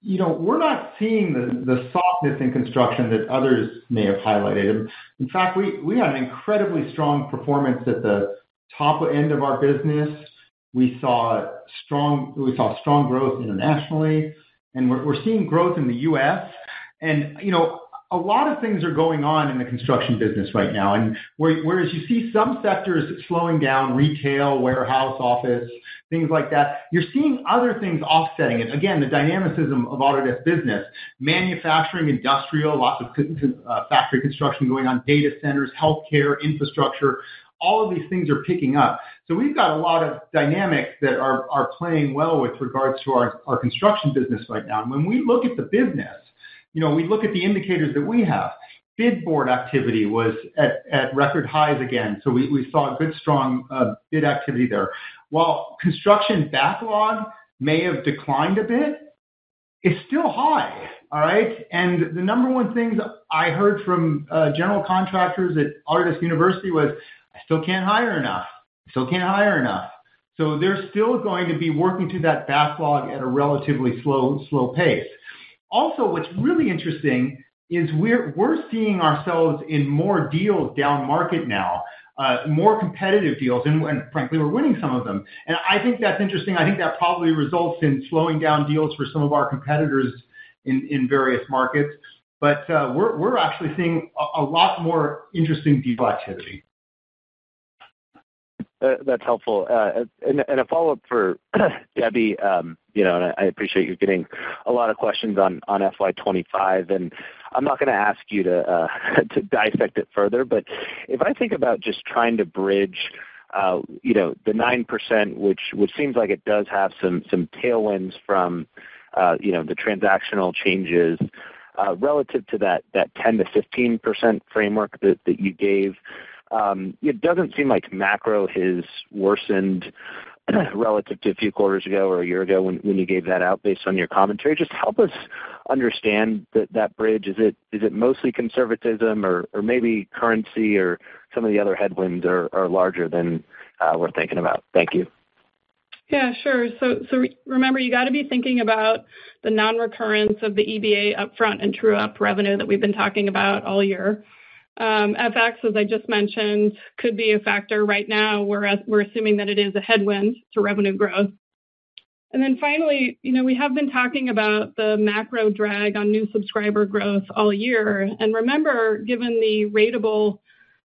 you know, we're not seeing the, the softness in construction that others may have highlighted. In fact, we, we had an incredibly strong performance at the top end of our business. We saw strong we saw strong growth internationally, and we're, we're seeing growth in the U S. And, you know, a lot of things are going on in the construction business right now. And whereas you see some sectors slowing down, retail, warehouse, office, things like that, you're seeing other things offsetting it. Again, the dynamicism of Autodesk business, manufacturing, industrial, lots of uh, factory construction going on, data centers, healthcare, infrastructure, all of these things are picking up. So we've got a lot of dynamics that are, are playing well with regards to our, our construction business right now. And when we look at the business, you know, we look at the indicators that we have. Bid board activity was at, at record highs again, so we, we saw good, strong uh, bid activity there. While construction backlog may have declined a bit, it's still high, all right? And the number one things I heard from uh, general contractors at Autodesk University was, I still can't hire enough. I still can't hire enough. So they're still going to be working through that backlog at a relatively slow, slow pace. Also, what's really interesting is we're we're seeing ourselves in more deals down market now, uh, more competitive deals, and, and frankly, we're winning some of them. And I think that's interesting. I think that probably results in slowing down deals for some of our competitors in, in various markets. But uh, we're we're actually seeing a, a lot more interesting deal activity. Uh, that's helpful. Uh, and, and a follow-up for Debbie, um, you know, and I appreciate you getting a lot of questions on, on F Y twenty-five, and I'm not going to ask you to uh, to dissect it further, but if I think about just trying to bridge, uh, you know, the nine percent, which, which seems like it does have some, some tailwinds from uh, you know, the transactional changes uh, relative to that that ten to fifteen percent framework that, that you gave. Um, it doesn't seem like macro has worsened relative to a few quarters ago or a year ago when, when you gave that out based on your commentary. Just help us understand that, that bridge. Is it is it mostly conservatism or, or maybe currency or some of the other headwinds are, are larger than uh, we're thinking about? Thank you. Yeah, sure. So, so re- remember, you got to be thinking about the non-recurrence of the E B A upfront and true-up revenue that we've been talking about all year. Um, F X, as I just mentioned, could be a factor right now. We're, we're assuming that it is a headwind to revenue growth. And then finally, you know, we have been talking about the macro drag on new subscriber growth all year. And remember, given the ratable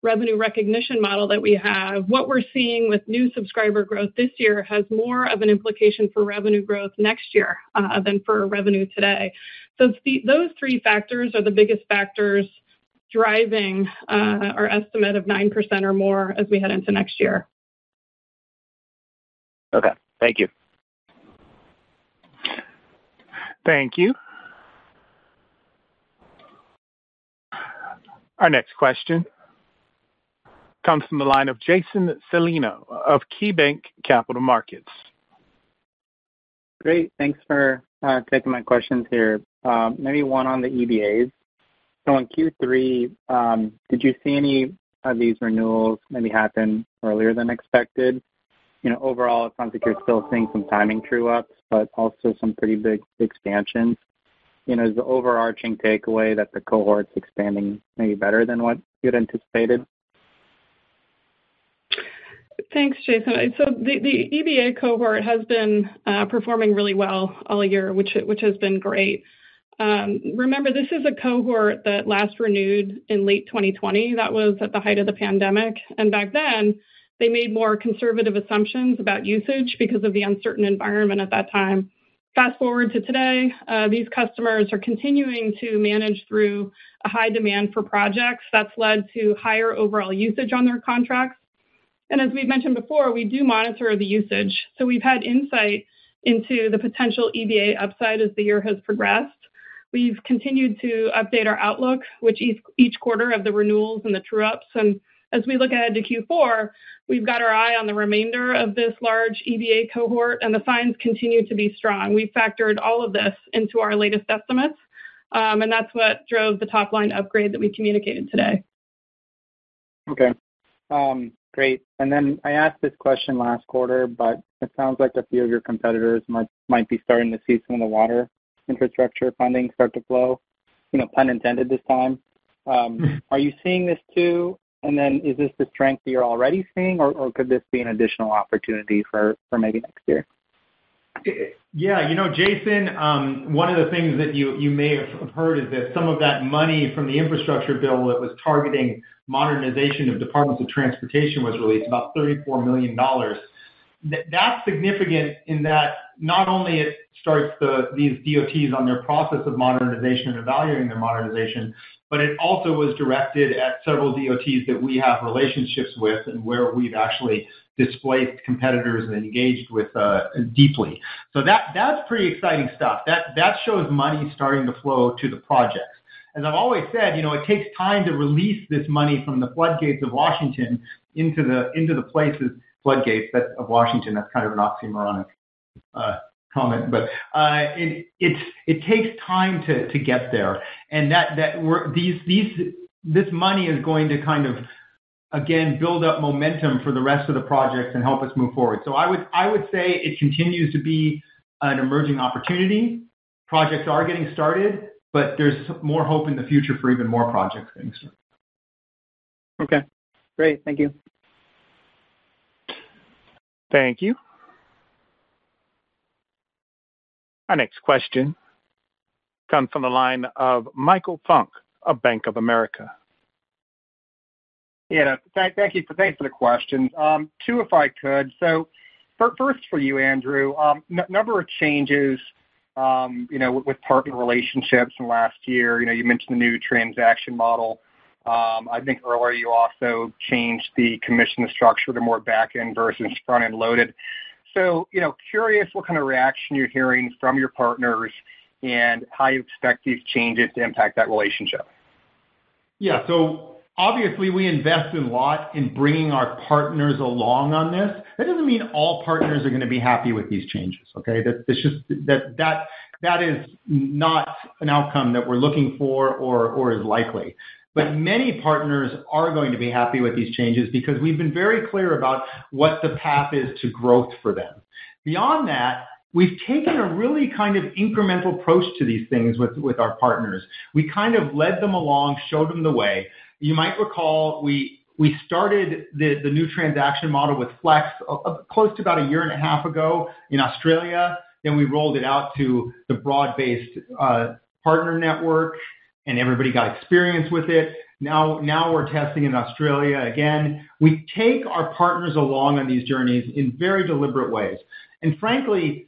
revenue recognition model that we have, what we're seeing with new subscriber growth this year has more of an implication for revenue growth next year uh, than for revenue today. So th- those three factors are the biggest factors driving uh, our estimate of nine percent or more as we head into next year. Okay, thank you. Thank you. Our next question comes from the line of Jason Celino of KeyBanc Capital Markets. Great, thanks for uh, taking my questions here. Uh, maybe one on the E B As. So in Q three, um, did you see any of these renewals maybe happen earlier than expected? You know, overall, it sounds like you're still seeing some timing true-ups, but also some pretty big expansions. You know, is the overarching takeaway that the cohort's expanding maybe better than what you'd anticipated? Thanks, Jason. So the, the E B A cohort has been uh, performing really well all year, which which has been great. Um, remember, this is a cohort that last renewed in late twenty twenty. That was at the height of the pandemic. And back then, they made more conservative assumptions about usage because of the uncertain environment at that time. Fast forward to today, uh, these customers are continuing to manage through a high demand for projects. That's led to higher overall usage on their contracts. And as we've mentioned before, we do monitor the usage. So we've had insight into the potential E B A upside as the year has progressed. We've continued to update our outlook, which each, each quarter of the renewals and the true-ups. And as we look ahead to Q four, we've got our eye on the remainder of this large E B A cohort, and the signs continue to be strong. We've factored all of this into our latest estimates, um, and that's what drove the top-line upgrade that we communicated today. Okay, um, great. And then I asked this question last quarter, but it sounds like a few of your competitors might, might be starting to see some of the water infrastructure funding start to flow, you know, pun intended this time. Um, are you seeing this too? And then is this the strength that you're already seeing, or, or could this be an additional opportunity for, for maybe next year? Yeah, you know, Jason, um, one of the things that you, you may have heard is that some of that money from the infrastructure bill that was targeting modernization of departments of transportation was released, about thirty-four million dollars. That's significant in that not only it starts the, these D O Ts on their process of modernization and evaluating their modernization, but it also was directed at several D O Ts that we have relationships with and where we've actually displaced competitors and engaged with uh, deeply. So that that's pretty exciting stuff. That that shows money starting to flow to the projects. As I've always said, you know, it takes time to release this money from the floodgates of Washington into the into the places. Floodgates that's of Washington. That's kind of an oxymoronic uh, comment, but uh, it it's it takes time to, to get there, and that that we're, these these this money is going to kind of again build up momentum for the rest of the projects and help us move forward. So I would I would say it continues to be an emerging opportunity. Projects are getting started, but there's more hope in the future for even more projects getting started. Okay, great, thank you. Thank you. Our next question comes from the line of Michael Funk of Bank of America. Yeah, thank, thank you for thanks for the questions. Um, two, if I could. So, for, first for you, Andrew, um, n- number of changes, um, you know, with, with partner relationships in last year. You know, you mentioned the new transaction model. Um, I think earlier you also changed the commission structure to more back-end versus front-end loaded. So, you know, curious what kind of reaction you're hearing from your partners and how you expect these changes to impact that relationship. Yeah, so obviously we invest a lot in bringing our partners along on this. That doesn't mean all partners are going to be happy with these changes, okay? That, that's just, that, that, that is not an outcome that we're looking for or, or is likely. But many partners are going to be happy with these changes because we've been very clear about what the path is to growth for them. Beyond that, we've taken a really kind of incremental approach to these things with, with our partners. We kind of led them along, showed them the way. You might recall we we started the, the new transaction model with Flex a, a, close to about a year and a half ago in Australia. Then we rolled it out to the broad-based uh, partner network, and everybody got experience with it. Now, now we're testing in Australia again. We take our partners along on these journeys in very deliberate ways. And frankly,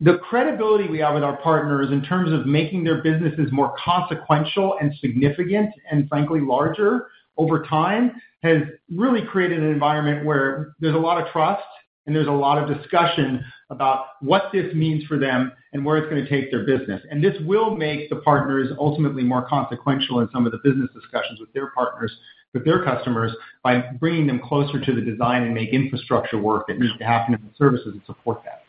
the credibility we have with our partners in terms of making their businesses more consequential and significant and frankly larger over time has really created an environment where there's a lot of trust and there's a lot of discussion about what this means for them and where it's going to take their business. And this will make the partners ultimately more consequential in some of the business discussions with their partners, with their customers, by bringing them closer to the design and make infrastructure work that needs to happen in the services and support that.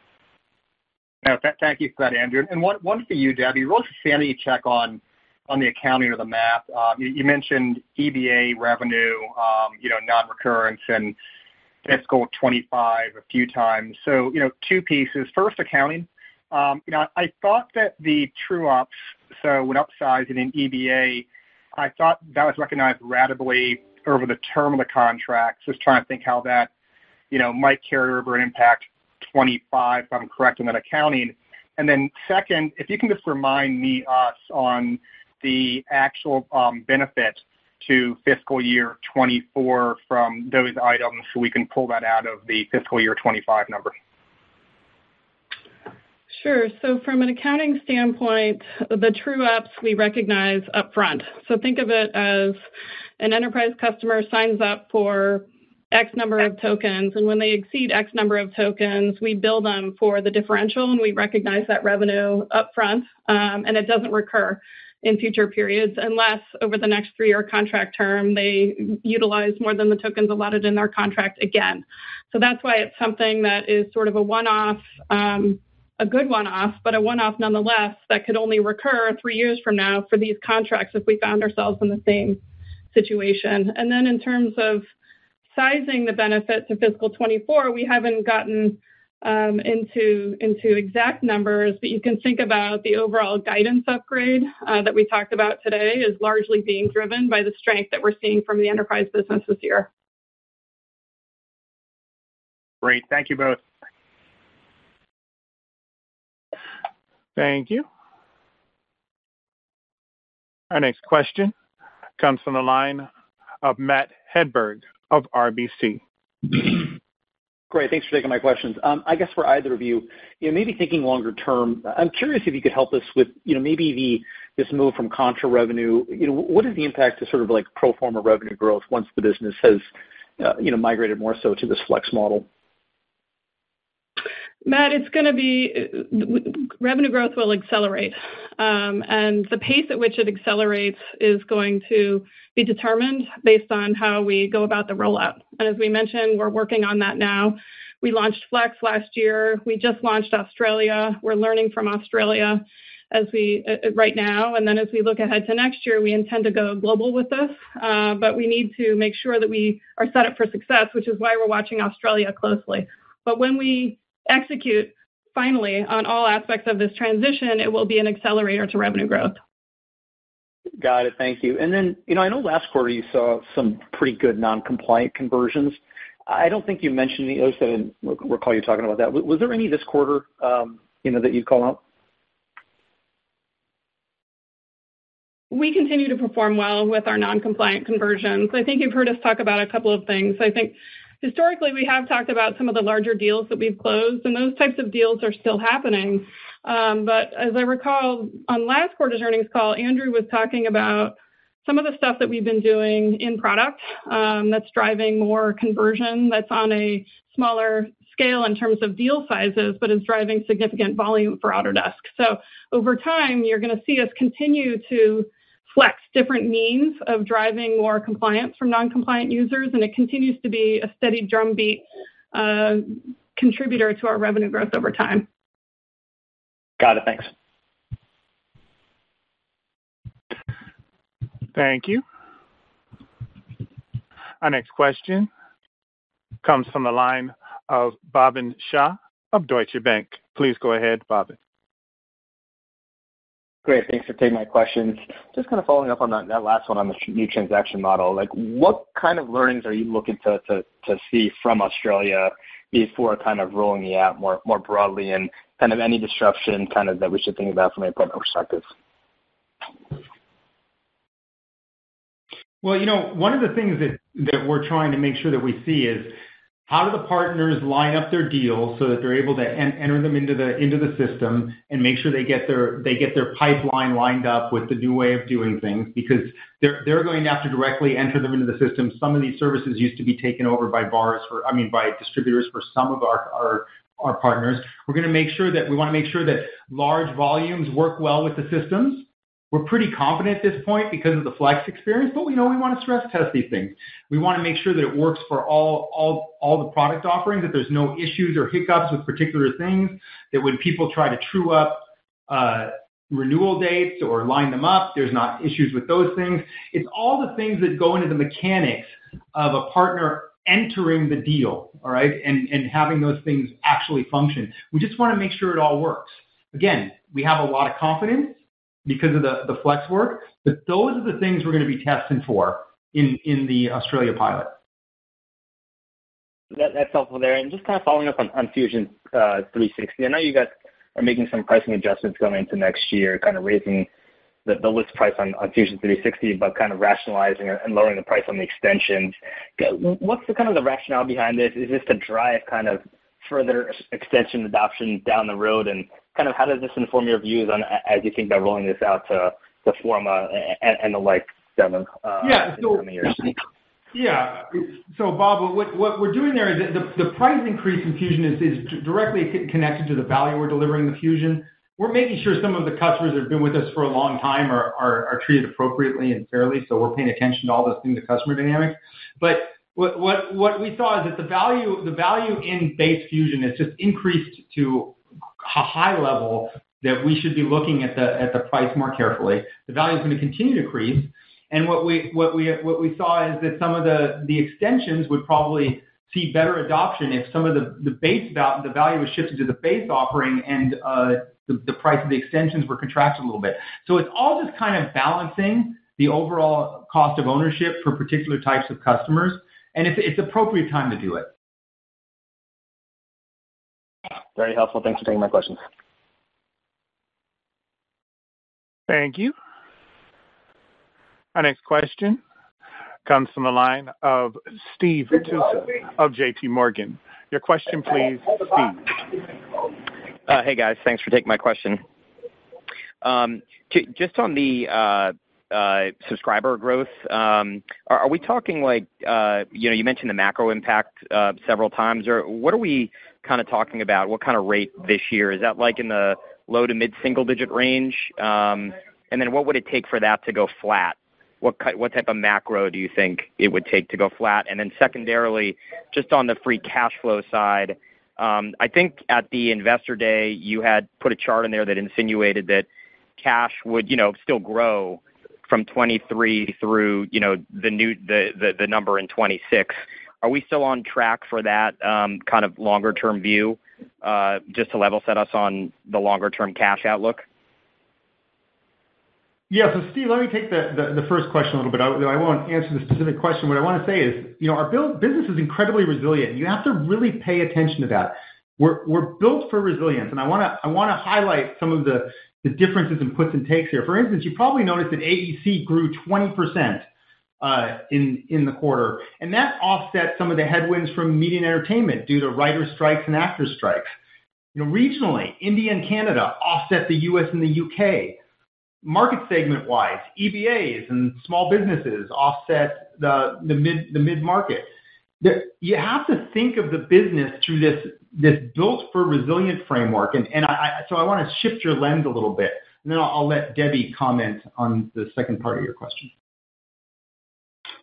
No, th- thank you for that, Andrew. And one, one for you, Debbie, really a sanity check on on the accounting or the math. Uh, you, you mentioned E B A revenue, um, you know, non-recurrence, and fiscal twenty-five a few times. So, you know, two pieces. First, accounting. Um, you know, I thought that the true ups, so when upsizing in E B A, I thought that was recognized ratably over the term of the contract. Just trying to think how that, you know, might carry over and impact twenty-five, if I'm correct in that accounting. And then second, if you can just remind me us on the actual um, benefit to fiscal year twenty-four from those items so we can pull that out of the fiscal year twenty-five number. Sure. So from an accounting standpoint, the true ups we recognize upfront. So think of it as an enterprise customer signs up for X number of tokens, and when they exceed X number of tokens, we bill them for the differential, and we recognize that revenue upfront, um, and it doesn't recur in future periods unless over the next three-year contract term they utilize more than the tokens allotted in their contract again. So that's why it's something that is sort of a one-off, um, a good one-off, but a one-off nonetheless that could only recur three years from now for these contracts if we found ourselves in the same situation. And then in terms of sizing the benefit to fiscal twenty-four, we haven't gotten um, into into exact numbers, but you can think about the overall guidance upgrade uh, that we talked about today is largely being driven by the strength that we're seeing from the enterprise business this year. Great. Thank you both. Thank you. Our next question comes from the line of Matt Hedberg of R B C. Great. Thanks for taking my questions. Um, I guess for either of you, you know, maybe thinking longer term, I'm curious if you could help us with, you know, maybe the this move from contra revenue. You know, what is the impact to sort of like pro forma revenue growth once the business has, uh, you know, migrated more so to this Flex model? Matt, it's going to be – revenue growth will accelerate, um, and the pace at which it accelerates is going to be determined based on how we go about the rollout. And as we mentioned, we're working on that now. We launched Flex last year. We just launched Australia. We're learning from Australia as we uh, right now, and then as we look ahead to next year, we intend to go global with this, uh, but we need to make sure that we are set up for success, which is why we're watching Australia closely. But when we – execute finally on all aspects of this transition, it will be an accelerator to revenue growth. Got it. Thank you. And then, you know, I know last quarter you saw some pretty good non-compliant conversions. I don't think you mentioned any, I didn't recall you talking about that. Was there any this quarter, um, you know, that you'd call out? We continue to perform well with our non-compliant conversions. I think you've heard us talk about a couple of things. I think historically, we have talked about some of the larger deals that we've closed, and those types of deals are still happening. Um, but as I recall, on last quarter's earnings call, Andrew was talking about some of the stuff that we've been doing in product um, that's driving more conversion that's on a smaller scale in terms of deal sizes, but is driving significant volume for Autodesk. So over time, you're going to see us continue to flex different means of driving more compliance from non-compliant users, and it continues to be a steady drumbeat uh, contributor to our revenue growth over time. Got it. Thanks. Thank you. Our next question comes from the line of Bhavin Shah of Deutsche Bank. Please go ahead, Bhavin. Great. Thanks for taking my questions. Just kind of following up on that, that last one on the new transaction model, like what kind of learnings are you looking to, to, to see from Australia before kind of rolling it out more, more broadly, and kind of any disruption kind of that we should think about from a product perspective? Well, you know, one of the things that, that we're trying to make sure that we see is how do the partners line up their deals so that they're able to en- enter them into the into the system and make sure they get their they get their pipeline lined up with the new way of doing things, because they're they're going to have to directly enter them into the system. Some of these services used to be taken over by bars for I mean by distributors for some of our our our partners. We're going to make sure that we want to make sure that large volumes work well with the systems. We're pretty confident at this point because of the Flex experience, but we know we want to stress test these things. We want to make sure that it works for all, all, all the product offerings, that there's no issues or hiccups with particular things, that when people try to true up uh, renewal dates or line them up, there's not issues with those things. It's all the things that go into the mechanics of a partner entering the deal, all right, and, and having those things actually function. We just want to make sure it all works. Again, we have a lot of confidence because of the, the Flex work, but those are the things we're going to be testing for in, in the Australia pilot. That, that's helpful there. And just kind of following up on, on Fusion uh, three sixty, I know you guys are making some pricing adjustments going into next year, kind of raising the, the list price on, on Fusion three sixty, but kind of rationalizing and lowering the price on the extensions. What's the kind of the rationale behind this? Is this to drive kind of further extension adoption down the road, and kind of how does this inform your views on as you think about rolling this out to the Forma and, and the like seven uh, yeah, so, in the coming years? Yeah. So, Bob, what, what we're doing there is the, the price increase in Fusion is, is directly connected to the value we're delivering the Fusion. We're making sure some of the customers that have been with us for a long time are, are, are treated appropriately and fairly, so we're paying attention to all those things, the customer dynamics. But What, what what we saw is that the value the value in base Fusion is just increased to a high level that we should be looking at the at the price more carefully. The value is going to continue to increase, and what we what we what we saw is that some of the, the extensions would probably see better adoption if some of the, the base val- the value was shifted to the base offering, and uh, the, the price of the extensions were contracted a little bit. So it's all just kind of balancing the overall cost of ownership for particular types of customers. And it's it's appropriate time to do it. Very helpful. Thanks for taking my questions. Thank you. Our next question comes from the line of Steve Tusa of J P Morgan. Your question, please, Steve. Uh, hey, guys. Thanks for taking my question. Um, to, just on the... Uh, Uh, subscriber growth. Um, are, are we talking like, uh, you know, you mentioned the macro impact uh, several times, or what are we kind of talking about? What kind of rate this year? Is that like in the low to mid single digit range? Um, and then what would it take for that to go flat? What, what type of macro do you think it would take to go flat? And then secondarily, just on the free cash flow side, um, I think at the Investor Day, you had put a chart in there that insinuated that cash would, you know, still grow from twenty-three through, you know, the new the, the, the number in twenty-six. Are we still on track for that um, kind of longer-term view, uh, just to level set us on the longer-term cash outlook? Yeah, so, Steve, let me take the, the, the first question a little bit. I, I won't answer the specific question. What I want to say is, you know, our build, business is incredibly resilient. You have to really pay attention to that. We're, we're built for resilience, and I want to I want to highlight some of the – the differences in puts and takes here. For instance, you probably noticed that A E C grew twenty percent uh, in, in the quarter, and that offset some of the headwinds from media and entertainment due to writer strikes and actor strikes. You know, regionally, India and Canada offset the U S and the U K. Market segment-wise, E B As and small businesses offset the, the mid the mid-market. there, you have to think of the business through this this built for resilient framework. And, and I, so I want to shift your lens a little bit, and then I'll, I'll let Debbie comment on the second part of your question.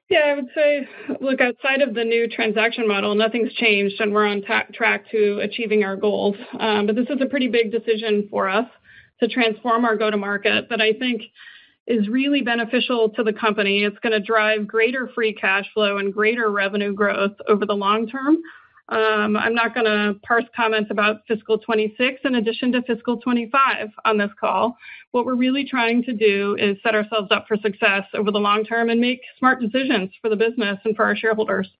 Yeah, I would say, look, outside of the new transaction model, nothing's changed, and we're on ta- track to achieving our goals. Um, but this is a pretty big decision for us to transform our go-to-market that I think is really beneficial to the company. It's going to drive greater free cash flow and greater revenue growth over the long term. Um, I'm not going to parse comments about fiscal twenty-six in addition to fiscal twenty-five on this call. What we're really trying to do is set ourselves up for success over the long term and make smart decisions for the business and for our shareholders.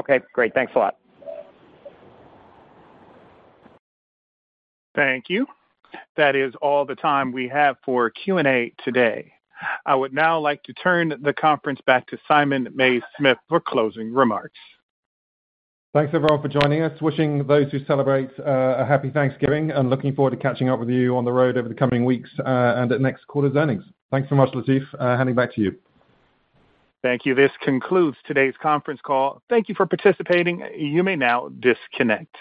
Okay, great. Thanks a lot. Thank you. That is all the time we have for Q and A today. I would now like to turn the conference back to Simon Mays-Smith for closing remarks. Thanks, everyone, for joining us. Wishing those who celebrate uh, a happy Thanksgiving, and looking forward to catching up with you on the road over the coming weeks uh, and at next quarter's earnings. Thanks so much, Latif. Uh, handing back to you. Thank you. This concludes today's conference call. Thank you for participating. You may now disconnect.